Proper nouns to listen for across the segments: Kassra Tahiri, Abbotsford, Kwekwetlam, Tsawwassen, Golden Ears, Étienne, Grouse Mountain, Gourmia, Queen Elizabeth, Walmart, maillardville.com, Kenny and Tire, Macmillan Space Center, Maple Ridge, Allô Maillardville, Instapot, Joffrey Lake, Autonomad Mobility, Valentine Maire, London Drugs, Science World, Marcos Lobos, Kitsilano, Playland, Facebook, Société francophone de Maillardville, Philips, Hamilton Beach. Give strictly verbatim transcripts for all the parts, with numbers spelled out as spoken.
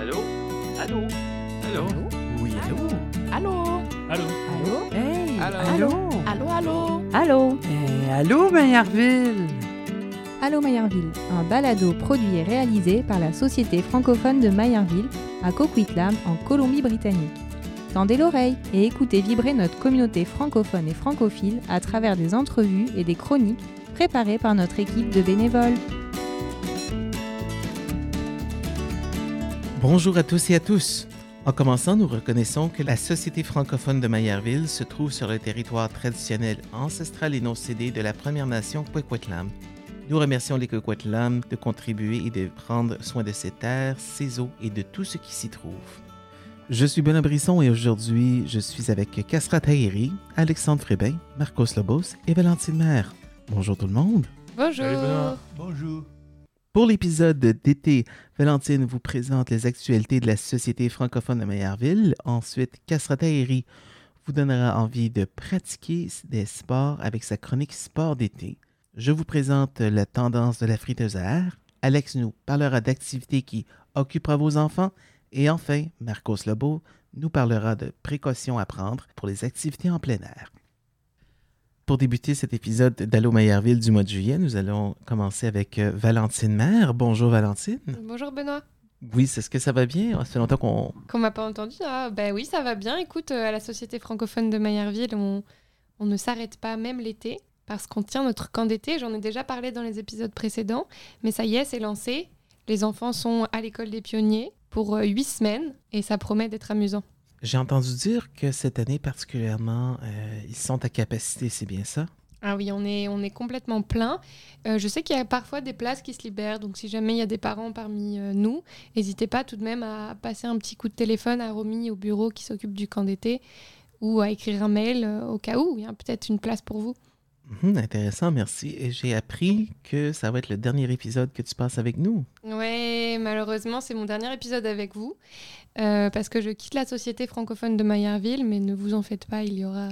Allô? Allô? Allô? Oui, allô? Allô? Allô? Allô? Hey! Allô? Allô, allô? Allô? Allô, Maillardville! Allô, Maillardville, un balado produit et réalisé par la Société francophone de Maillardville à Kwekwetlam, en Colombie-Britannique. Tendez l'oreille et écoutez vibrer notre communauté francophone et francophile à travers des entrevues et des chroniques préparées par notre équipe de bénévoles. Bonjour à tous et à tous. En commençant, nous reconnaissons que la Société francophone de Maillardville se trouve sur le territoire traditionnel ancestral et non cédé de la Première Nation Kwekwetlam. Nous remercions les Kwekwetlam de contribuer et de prendre soin de ces terres, ses eaux et de tout ce qui s'y trouve. Je suis Benoît Brisson et aujourd'hui, je suis avec Kassra Tahiri, Alexandre Frébin, Marcos Lobos et Valentine Maire. Bonjour tout le monde. Bonjour. Allez, Benoît. Bonjour. Pour l'épisode d'été, Valentine vous présente les actualités de la Société francophone de Maillardville. Ensuite, Cassandra Taieri vous donnera envie de pratiquer des sports avec sa chronique sport d'été. Je vous présente la tendance de la friteuse à air. Alex nous parlera d'activités qui occupera vos enfants. Et enfin, Marcos Lobos nous parlera de précautions à prendre pour les activités en plein air. Pour débuter cet épisode d'Allô Maillardville du mois de juillet, nous allons commencer avec Valentine Maire. Bonjour Valentine. Bonjour Benoît. Oui, c'est ce que ça va bien? Ça fait longtemps qu'on... Qu'on m'a pas entendu. Ah, ben oui, ça va bien. Écoute, à la Société francophone de Maillardville, on, on ne s'arrête pas même l'été parce qu'on tient notre camp d'été. J'en ai déjà parlé dans les épisodes précédents, mais ça y est, c'est lancé. Les enfants sont à l'école des pionniers pour huit semaines et ça promet d'être amusant. J'ai entendu dire que cette année particulièrement, euh, ils sont à capacité, c'est bien ça? Ah oui, on est, on est complètement plein. Euh, je sais qu'il y a parfois des places qui se libèrent, donc si jamais il y a des parents parmi euh, nous, n'hésitez pas tout de même à passer un petit coup de téléphone à Romy au bureau qui s'occupe du camp d'été ou à écrire un mail euh, au cas où il y a peut-être une place pour vous. Mmh, intéressant, merci. Et j'ai appris que ça va être le dernier épisode que tu passes avec nous. Oui, malheureusement, c'est mon dernier épisode avec vous euh, parce que je quitte la Société francophone de Maillardville, mais ne vous en faites pas, il y aura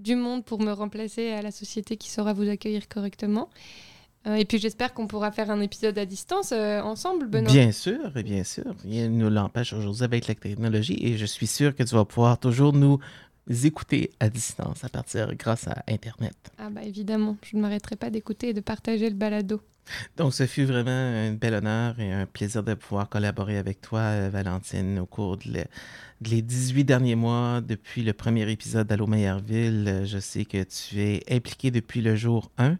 du monde pour me remplacer à la Société qui saura vous accueillir correctement. Euh, et puis j'espère qu'on pourra faire un épisode à distance euh, ensemble, Benoît. Bien sûr, et bien sûr. Rien ne nous l'empêche aujourd'hui avec la technologie et je suis sûr que tu vas pouvoir toujours nous... écouter à distance à partir grâce à Internet. Ah bah évidemment, je ne m'arrêterai pas d'écouter et de partager le balado. Donc ce fut vraiment un bel honneur et un plaisir de pouvoir collaborer avec toi, Valentine, au cours de les, de les dix-huit derniers mois depuis le premier épisode d'Allô Maillardville. Je sais que tu es impliquée depuis le jour un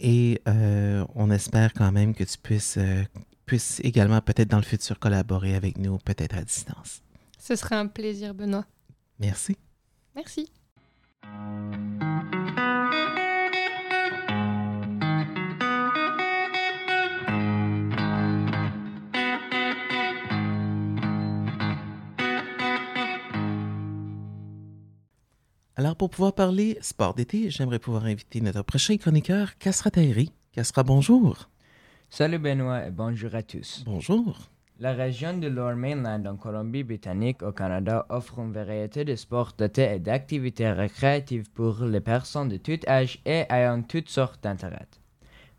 et euh, on espère quand même que tu puisses, euh, puisses également peut-être dans le futur collaborer avec nous, peut-être à distance. Ce serait un plaisir, Benoît. Merci. Merci. Alors, pour pouvoir parler sport d'été, j'aimerais pouvoir inviter notre prochain chroniqueur, Kassra Tahiri. Kassra, bonjour. Salut Benoît et bonjour à tous. Bonjour. La région de Lower Mainland en Colombie-Britannique au Canada offre une variété de sports d'été et d'activités récréatives pour les personnes de tout âge et ayant toutes sortes d'intérêts.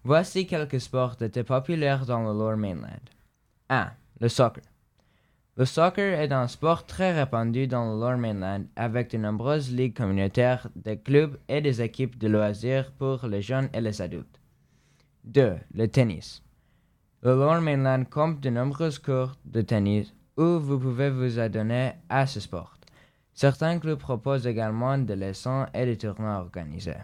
Voici quelques sports d'été populaires dans le Lower Mainland. un. Le soccer. Le soccer est un sport très répandu dans le Lower Mainland avec de nombreuses ligues communautaires, des clubs et des équipes de loisirs pour les jeunes et les adultes. deux. Le tennis. Le Lower Mainland compte de nombreuses courts de tennis où vous pouvez vous adonner à ce sport. Certains clubs proposent également des leçons et des tournois organisés.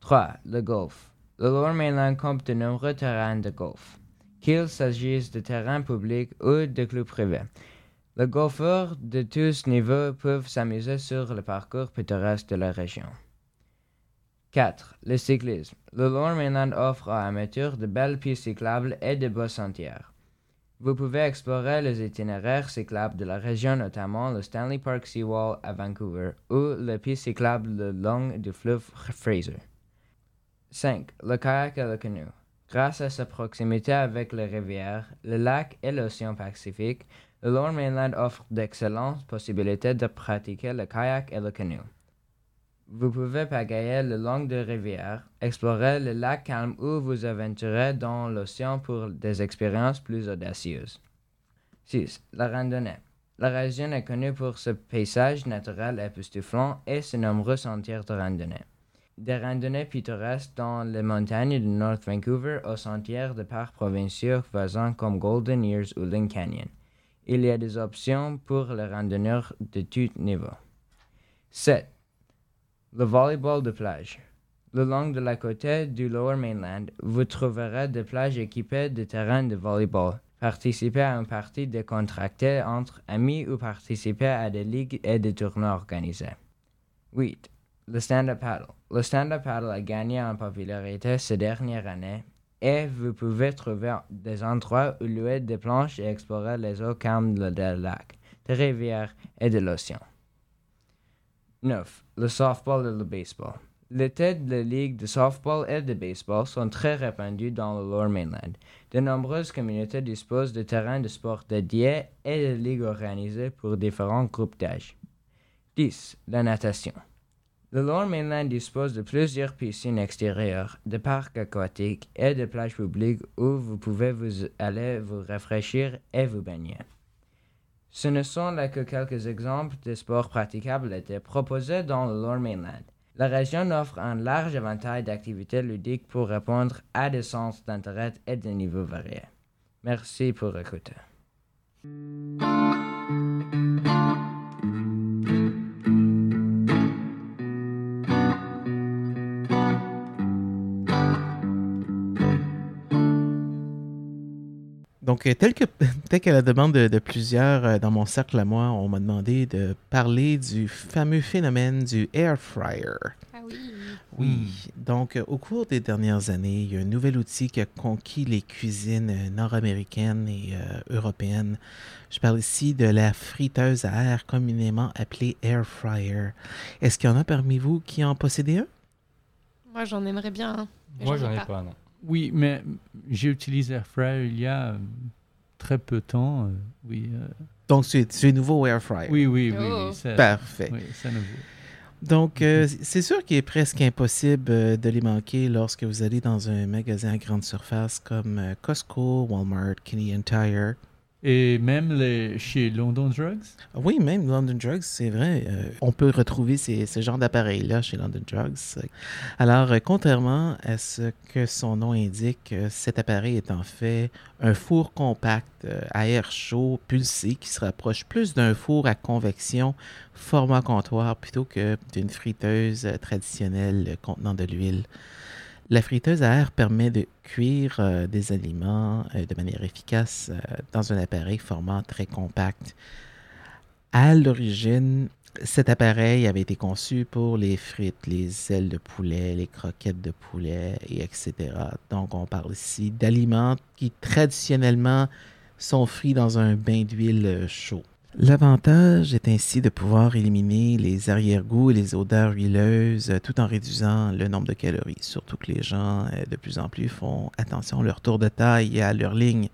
trois. Le golf. Le Lower Mainland compte de nombreux terrains de golf, qu'il s'agisse de terrains publics ou de clubs privés. Les golfeurs de tous niveaux peuvent s'amuser sur le parcours pittoresque de la région. quatre. Le cyclisme. Le Lower Mainland offre à amateurs de belles pistes cyclables et de beaux sentiers. Vous pouvez explorer les itinéraires cyclables de la région, notamment le Stanley Park Seawall à Vancouver ou les pistes cyclables le long du fleuve Fraser. cinq. Le kayak et le canoe. Grâce à sa proximité avec les rivières, le lac et l'océan Pacifique, le Lower Mainland offre d'excellentes possibilités de pratiquer le kayak et le canoe. Vous pouvez pagayer le long des rivières, explorer le lac calme ou vous aventurer dans l'océan pour des expériences plus audacieuses. six. La randonnée. La région est connue pour ses paysages naturels époustouflants et ses nombreux sentiers de randonnée. Des randonnées pittoresques dans les montagnes de North Vancouver aux sentiers de parcs provinciaux voisins comme Golden Ears ou Lynn Canyon. Il y a des options pour les randonneurs de tous niveaux. sept. Le volleyball de plage. Le long de la côte du Lower Mainland, vous trouverez des plages équipées de terrains de volleyball. Participez à une partie décontractée entre amis ou participez à des ligues et des tournois organisés. huit. Le stand-up paddle. Le stand-up paddle a gagné en popularité ces dernières années et vous pouvez trouver des endroits où louer des planches et explorer les eaux calmes des lacs, des rivières et de l'océan. neuf. Le softball et le baseball. Les têtes de ligues de softball et de baseball sont très répandues dans le Lower Mainland. De nombreuses communautés disposent de terrains de sport dédiés et de ligues organisées pour différents groupes d'âge. dix. La natation. Le Lower Mainland dispose de plusieurs piscines extérieures, de parcs aquatiques et de plages publiques où vous pouvez vous aller vous rafraîchir et vous baigner. Ce ne sont là que quelques exemples de sports praticables étaient proposés dans le Lower Mainland. La région offre un large éventail d'activités ludiques pour répondre à des centres d'intérêt et de niveaux variés. Merci pour écouter. Donc, tel que, tel que la demande de, de plusieurs dans mon cercle à moi, on m'a demandé de parler du fameux phénomène du Airfryer. Ah oui. Oui. Donc, au cours des dernières années, il y a un nouvel outil qui a conquis les cuisines nord-américaines et euh, européennes. Je parle ici de la friteuse à air, communément appelée Airfryer. Est-ce qu'il y en a parmi vous qui en possédez un? Moi, j'en aimerais bien. Hein, moi, j'en ai pas, pas non. Oui, mais j'ai utilisé Airfryer il y a euh, très peu de temps. Euh, oui, euh... Donc, c'est, c'est nouveau Airfryer. Oui, oui, oui. Oh. oui c'est, Parfait. Oui, c'est nouveau. Donc, euh, c'est sûr qu'il est presque impossible euh, de les manquer lorsque vous allez dans un magasin à grande surface comme euh, Costco, Walmart, Kenny and Tire. Et même les, chez London Drugs? Oui, même London Drugs, c'est vrai. Euh, on peut retrouver ces, ce genre d'appareils-là chez London Drugs. Alors, euh, contrairement à ce que son nom indique, euh, cet appareil est en fait un four compact euh, à air chaud pulsé qui se rapproche plus d'un four à convection format comptoir plutôt que d'une friteuse traditionnelle contenant de l'huile. La friteuse à air permet de cuire euh, des aliments euh, de manière efficace euh, dans un appareil format très compact. À l'origine, cet appareil avait été conçu pour les frites, les ailes de poulet, les croquettes de poulet, et etc. Donc, on parle ici d'aliments qui traditionnellement sont frits dans un bain d'huile chaud. L'avantage est ainsi de pouvoir éliminer les arrière-goûts et les odeurs huileuses tout en réduisant le nombre de calories. Surtout que les gens de plus en plus font attention à leur tour de taille et à leur ligne.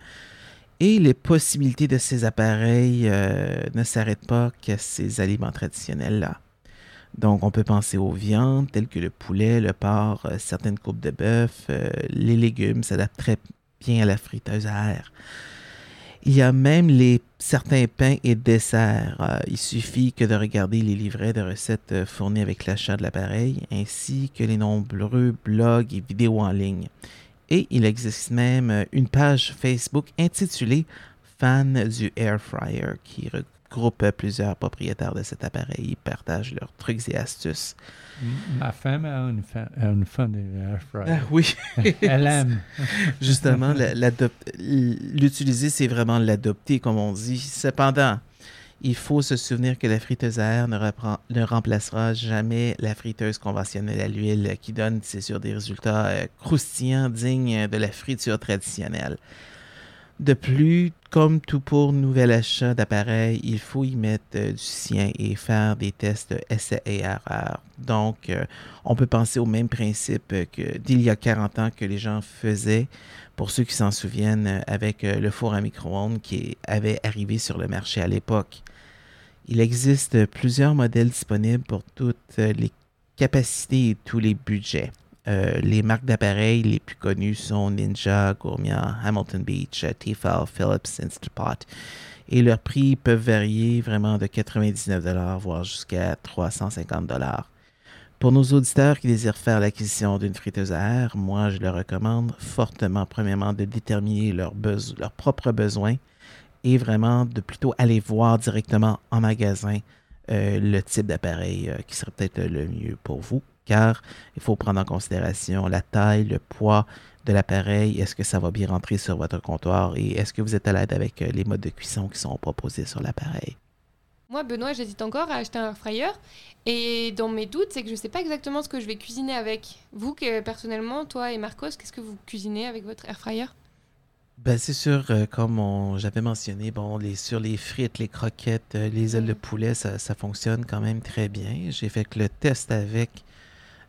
Et les possibilités de ces appareils euh, ne s'arrêtent pas qu'à ces aliments traditionnels-là. Donc on peut penser aux viandes telles que le poulet, le porc, euh, certaines coupes de bœuf, euh, les légumes s'adaptent très bien à la friteuse à air. Il y a même les, certains pains et desserts. Euh, il suffit que de regarder les livrets de recettes fournis avec l'achat de l'appareil, ainsi que les nombreux blogs et vidéos en ligne. Et il existe même une page Facebook intitulée « Fans du Airfryer » qui regroupe plusieurs propriétaires de cet appareil. Ils partagent leurs trucs et astuces. Ma femme a une, fa- une fan de Airfryer. Ah oui! Elle aime! Justement, l'utiliser, c'est vraiment l'adopter, comme on dit. Cependant, il faut se souvenir que la friteuse à air ne, reprend, ne remplacera jamais la friteuse conventionnelle à l'huile qui donne, c'est sûr, des résultats euh, croustillants dignes de la friture traditionnelle. De plus, comme tout pour nouvel achat d'appareil, il faut y mettre euh, du sien et faire des tests essais et erreurs. Donc, euh, on peut penser au même principe que d'il y a quarante ans que les gens faisaient, pour ceux qui s'en souviennent, avec euh, le four à micro-ondes qui avait arrivé sur le marché à l'époque. Il existe plusieurs modèles disponibles pour toutes les capacités et tous les budgets. Euh, les marques d'appareils les plus connues sont Ninja, Gourmia, Hamilton Beach, T-File, Philips, Instapot et leurs prix peuvent varier vraiment de quatre-vingt-dix-neuf dollars voire jusqu'à trois cent cinquante dollars. Pour nos auditeurs qui désirent faire l'acquisition d'une friteuse à air, moi je leur recommande fortement, premièrement, de déterminer leurs beso- leurs propres besoins et vraiment de plutôt aller voir directement en magasin euh, le type d'appareil euh, qui serait peut-être le mieux pour vous, car il faut prendre en considération la taille, le poids de l'appareil, est-ce que ça va bien rentrer sur votre comptoir et est-ce que vous êtes à l'aide avec les modes de cuisson qui sont proposés sur l'appareil. Moi, Benoît, j'hésite encore à acheter un airfryer et dans mes doutes, c'est que je ne sais pas exactement ce que je vais cuisiner avec. Vous, que, personnellement, toi et Marcos, qu'est-ce que vous cuisinez avec votre airfryer? Ben, c'est sûr, euh, comme on, j'avais mentionné, bon, les, sur les frites, les croquettes, euh, les ailes de poulet, ça, ça fonctionne quand même très bien. J'ai fait le test avec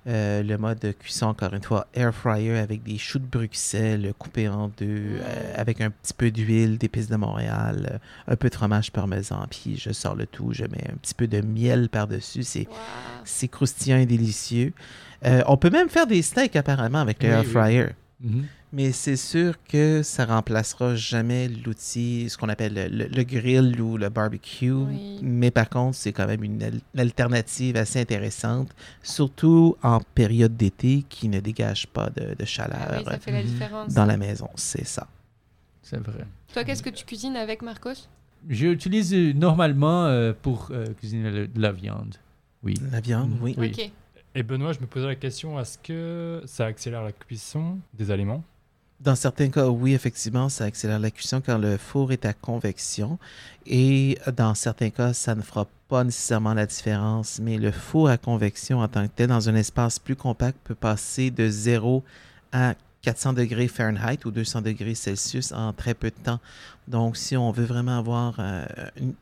euh, le mode de cuisson, encore une fois, airfryer avec des choux de Bruxelles coupés en deux, euh, avec un petit peu d'huile, d'épices de Montréal, euh, un peu de fromage parmesan, puis je sors le tout, je mets un petit peu de miel par-dessus. C'est, wow. c'est croustillant et délicieux. Euh, on peut même faire des steaks apparemment avec l'airfryer. Oui, oui. Mm-hmm. Mais c'est sûr que ça remplacera jamais l'outil, ce qu'on appelle le, le, le grill ou le barbecue. Oui. Mais par contre, c'est quand même une, al- une alternative assez intéressante, surtout en période d'été qui ne dégage pas de, de chaleur ah oui, ça fait la différence, dans la maison. C'est ça. C'est vrai. Toi, qu'est-ce que tu cuisines avec, Marcos? Je l'utilise normalement euh, pour euh, cuisiner le, de la viande. Oui. La viande, oui. oui. Okay. Et Benoît, je me posais la question, est-ce que ça accélère la cuisson des aliments? Dans certains cas, oui, effectivement, ça accélère la cuisson quand le four est à convection. Et dans certains cas, ça ne fera pas nécessairement la différence. Mais le four à convection en tant que tel, dans un espace plus compact, peut passer de zéro à quatre cents degrés Fahrenheit ou deux cents degrés Celsius en très peu de temps. Donc, si on veut vraiment avoir euh, une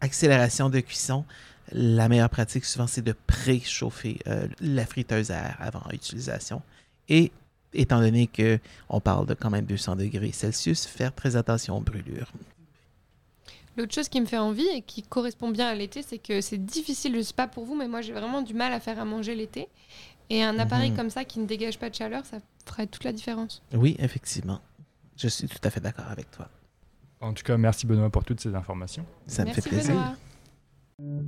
accélération de cuisson, la meilleure pratique, souvent, c'est de préchauffer euh, la friteuse à air avant utilisation. Et étant donné qu'on parle de quand même deux cents degrés Celsius, faire très attention aux brûlures. L'autre chose qui me fait envie et qui correspond bien à l'été, c'est que c'est difficile, je ne sais pas pour vous, mais moi j'ai vraiment du mal à faire à manger l'été. Et un appareil mmh. comme ça qui ne dégage pas de chaleur, ça ferait toute la différence. Oui, effectivement. Je suis tout à fait d'accord avec toi. En tout cas, merci Benoît pour toutes ces informations. Ça merci me fait plaisir. Benoît.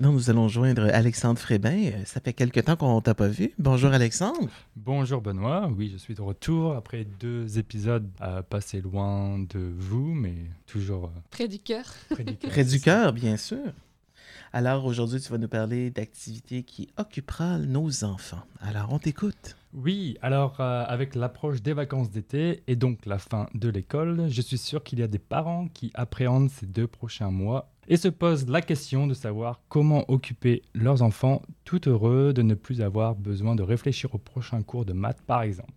Nous allons joindre Alexandre Frébin. Ça fait quelque temps qu'on ne t'a pas vu. Bonjour Alexandre. Bonjour Benoît. Oui, je suis de retour après deux épisodes euh, passés loin de vous, mais toujours... Euh... Près du cœur. Près du cœur, Près du cœur, bien sûr. Alors aujourd'hui, tu vas nous parler d'activités qui occupera nos enfants. Alors, on t'écoute. Oui, alors euh, avec l'approche des vacances d'été et donc la fin de l'école, je suis sûr qu'il y a des parents qui appréhendent ces deux prochains mois et se posent la question de savoir comment occuper leurs enfants, tout heureux de ne plus avoir besoin de réfléchir au prochain cours de maths par exemple.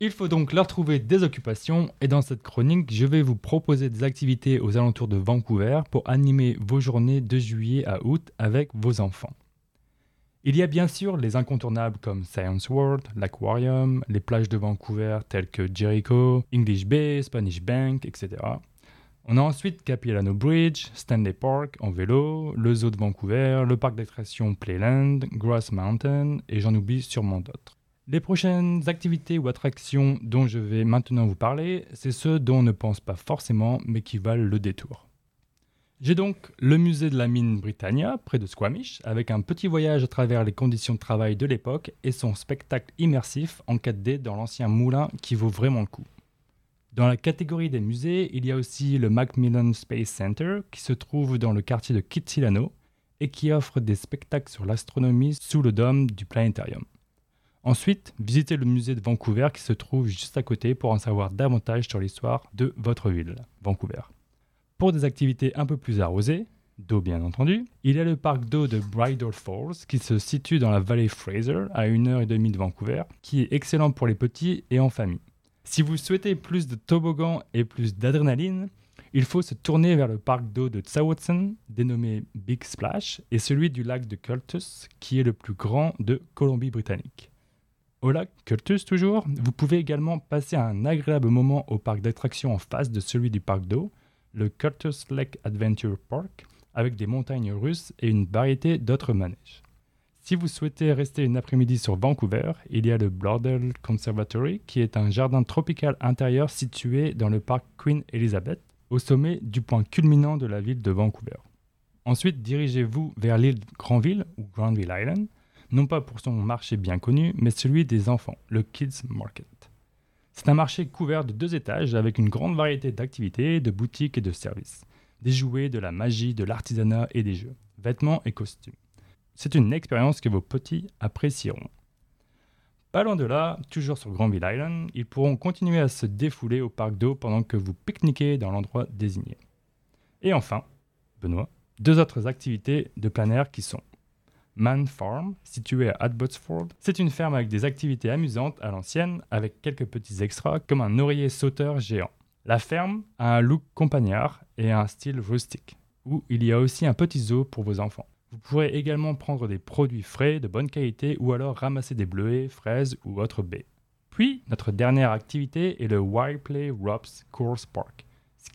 Il faut donc leur trouver des occupations et dans cette chronique, je vais vous proposer des activités aux alentours de Vancouver pour animer vos journées de juillet à août avec vos enfants. Il y a bien sûr les incontournables comme Science World, l'aquarium, les plages de Vancouver telles que Jericho, English Bay, Spanish Bank, et cetera. On a ensuite Capilano Bridge, Stanley Park en vélo, le zoo de Vancouver, le parc d'attractions Playland, Grouse Mountain et j'en oublie sûrement d'autres. Les prochaines activités ou attractions dont je vais maintenant vous parler, c'est ceux dont on ne pense pas forcément mais qui valent le détour. J'ai donc le musée de la mine Britannia, près de Squamish, avec un petit voyage à travers les conditions de travail de l'époque et son spectacle immersif en quatre D dans l'ancien moulin qui vaut vraiment le coup. Dans la catégorie des musées, il y a aussi le Macmillan Space Center qui se trouve dans le quartier de Kitsilano et qui offre des spectacles sur l'astronomie sous le dôme du planétarium. Ensuite, visitez le musée de Vancouver qui se trouve juste à côté pour en savoir davantage sur l'histoire de votre ville, Vancouver. Pour des activités un peu plus arrosées, d'eau bien entendu, il y a le parc d'eau de Bridal Falls qui se situe dans la vallée Fraser à une heure et demie de Vancouver, qui est excellent pour les petits et en famille. Si vous souhaitez plus de toboggans et plus d'adrénaline, il faut se tourner vers le parc d'eau de Tsawwassen, dénommé Big Splash, et celui du lac de Cultus, qui est le plus grand de Colombie-Britannique. Au lac Cultus toujours, vous pouvez également passer un agréable moment au parc d'attractions en face de celui du parc d'eau, le Cultus Lake Adventure Park, avec des montagnes russes et une variété d'autres manèges. Si vous souhaitez rester une après-midi sur Vancouver, il y a le Blardel Conservatory, qui est un jardin tropical intérieur situé dans le parc Queen Elizabeth, au sommet du point culminant de la ville de Vancouver. Ensuite, dirigez-vous vers l'île Granville, ou Granville Island, non pas pour son marché bien connu, mais celui des enfants, le Kids Market. C'est un marché couvert de deux étages avec une grande variété d'activités, de boutiques et de services. Des jouets, de la magie, de l'artisanat et des jeux, vêtements et costumes. C'est une expérience que vos petits apprécieront. Pas loin de là, toujours sur Granville Island, ils pourront continuer à se défouler au parc d'eau pendant que vous pique-niquez dans l'endroit désigné. Et enfin, Benoît, deux autres activités de plein air qui sont Man Farm, située à Abbotsford. C'est une ferme avec des activités amusantes à l'ancienne, avec quelques petits extras comme un oreiller sauteur géant. La ferme a un look campagnard et un style rustique, où il y a aussi un petit zoo pour vos enfants. Vous pourrez également prendre des produits frais de bonne qualité ou alors ramasser des bleuets, fraises ou autres baies. Puis, notre dernière activité est le Wild Play Rops Course Park,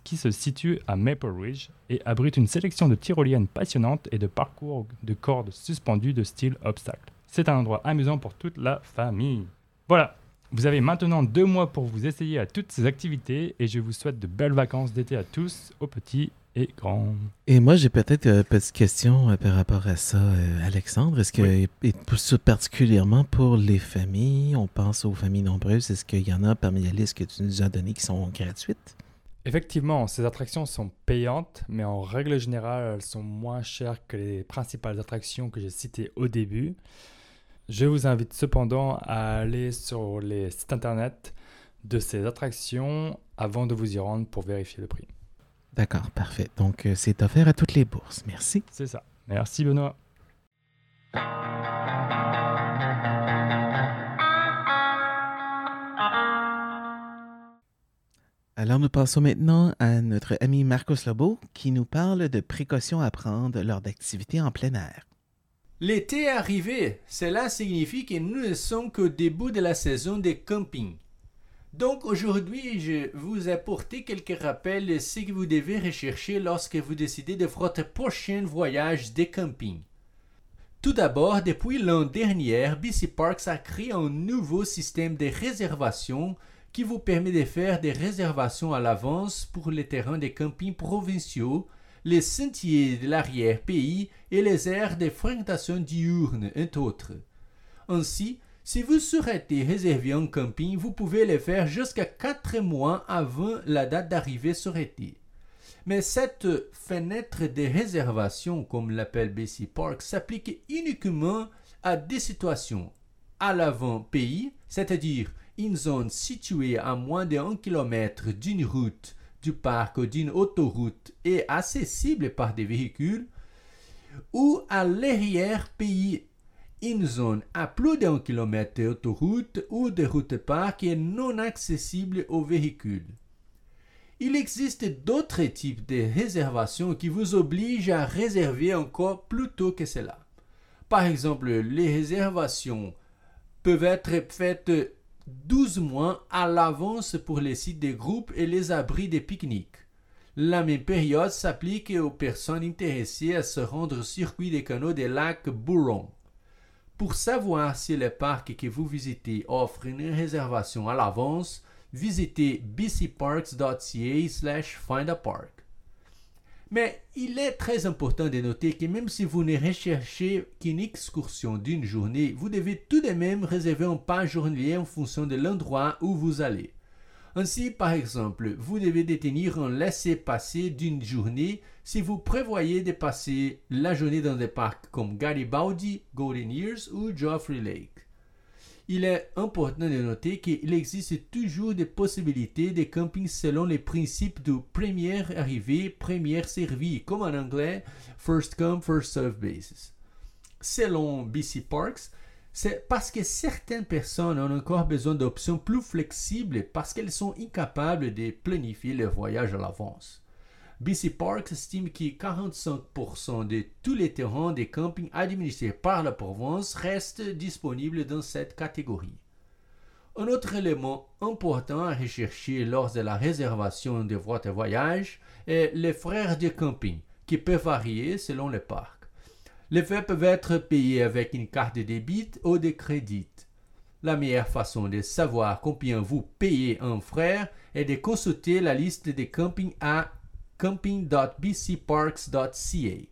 qui se situe à Maple Ridge et abrite une sélection de tyroliennes passionnantes et de parcours de cordes suspendues de style obstacle. C'est un endroit amusant pour toute la famille. Voilà, vous avez maintenant deux mois pour vous essayer à toutes ces activités et je vous souhaite de belles vacances d'été à tous, aux petits et grand. Et moi, j'ai peut-être une euh, petite question euh, par rapport à ça, euh, Alexandre. Est-ce que, oui. et, et, particulièrement pour les familles, on pense aux familles nombreuses, est-ce qu'il y en a parmi la liste que tu nous as donnée qui sont gratuites? Effectivement, ces attractions sont payantes, mais en règle générale, elles sont moins chères que les principales attractions que j'ai citées au début. Je vous invite cependant à aller sur les sites internet de ces attractions avant de vous y rendre pour vérifier le prix. D'accord, parfait. Donc, euh, c'est offert à toutes les bourses. Merci. C'est ça. Merci, Benoît. Alors, nous passons maintenant à notre ami Marcos Lobos qui nous parle de précautions à prendre lors d'activités en plein air. L'été est arrivé. Cela signifie que nous ne sommes qu'au début de la saison des campings. Donc aujourd'hui, je vous apporte quelques rappels de ce que vous devez rechercher lorsque vous décidez de votre prochain voyage de camping. Tout d'abord, depuis l'an dernier, B C Parks a créé un nouveau système de réservation qui vous permet de faire des réservations à l'avance pour les terrains de camping provinciaux, les sentiers de l'arrière-pays et les aires de fréquentation diurne, entre autres. Ainsi, si vous souhaitez réserver un camping, vous pouvez le faire jusqu'à quatre mois avant la date d'arrivée sur été. Mais cette fenêtre de réservation, comme l'appelle B C Park, s'applique uniquement à des situations à l'avant-pays, c'est-à-dire une zone située à moins de un kilomètre d'une route, du parc ou d'une autoroute et accessible par des véhicules, ou à l'arrière-pays, une zone à plus d'un kilomètre d'autoroute ou de route parc est non accessible aux véhicules. Il existe d'autres types de réservations qui vous obligent à réserver encore plus tôt que cela. Par exemple, les réservations peuvent être faites douze mois à l'avance pour les sites de groupe et les abris de pique-nique. La même période s'applique aux personnes intéressées à se rendre au circuit des canaux des lacs Bouron. Pour savoir si le parc que vous visitez offre une réservation à l'avance, visitez b c parks dot c a slash find a park. Mais il est très important de noter que même si vous ne recherchez qu'une excursion d'une journée, vous devez tout de même réserver un pas journalier en fonction de l'endroit où vous allez. Ainsi, par exemple, vous devez détenir un laissez-passer d'une journée si vous prévoyez de passer la journée dans des parcs comme Garibaldi, Golden Ears ou Joffrey Lake. Il est important de noter qu'il existe toujours des possibilités de camping selon les principes du premier arrivé, premier servi, comme en anglais first come, first serve basis. Selon B C Parks, c'est parce que certaines personnes ont encore besoin d'options plus flexibles parce qu'elles sont incapables de planifier leur voyage à l'avance. B C Parks estime que quarante-cinq pour cent de tous les terrains de camping administrés par la province restent disponibles dans cette catégorie. Un autre élément important à rechercher lors de la réservation de votre voyage est les frais de camping, qui peut varier selon le parc. Les frais peuvent être payés avec une carte de débit ou de crédit. La meilleure façon de savoir combien vous payez en frais est de consulter la liste des campings à camping point b c parks point c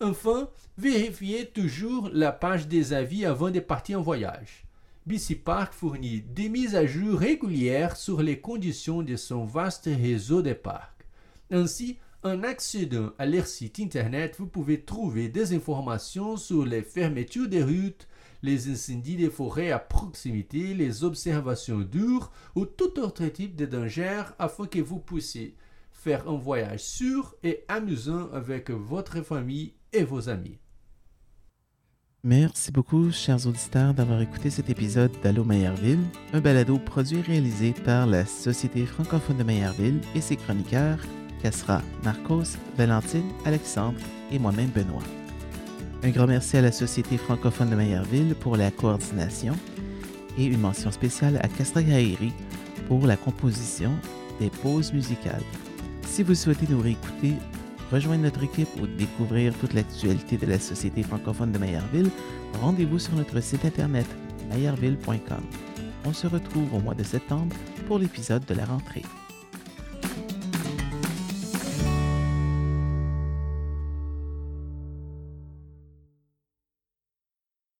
a. Enfin, vérifiez toujours la page des avis avant de partir en voyage. B C Parks fournit des mises à jour régulières sur les conditions de son vaste réseau de parcs. Ainsi, en accédant à leur site internet, vous pouvez trouver des informations sur les fermetures des routes, les incendies des forêts à proximité, les observations d'ours ou tout autre type de danger afin que vous puissiez faire un voyage sûr et amusant avec votre famille et vos amis. Merci beaucoup, chers auditeurs, d'avoir écouté cet épisode d'Allô Maillardville, un balado produit et réalisé par la Société francophone de Maillardville et ses chroniqueurs Kassra, Marcos, Valentine, Alexandre et moi-même Benoît. Un grand merci à la Société francophone de Maillardville pour la coordination et une mention spéciale à Cassandra Taieri pour la composition des pauses musicales. Si vous souhaitez nous réécouter, rejoindre notre équipe ou découvrir toute l'actualité de la Société francophone de Maillardville, rendez-vous sur notre site internet maillardville point com. On se retrouve au mois de septembre pour l'épisode de la rentrée.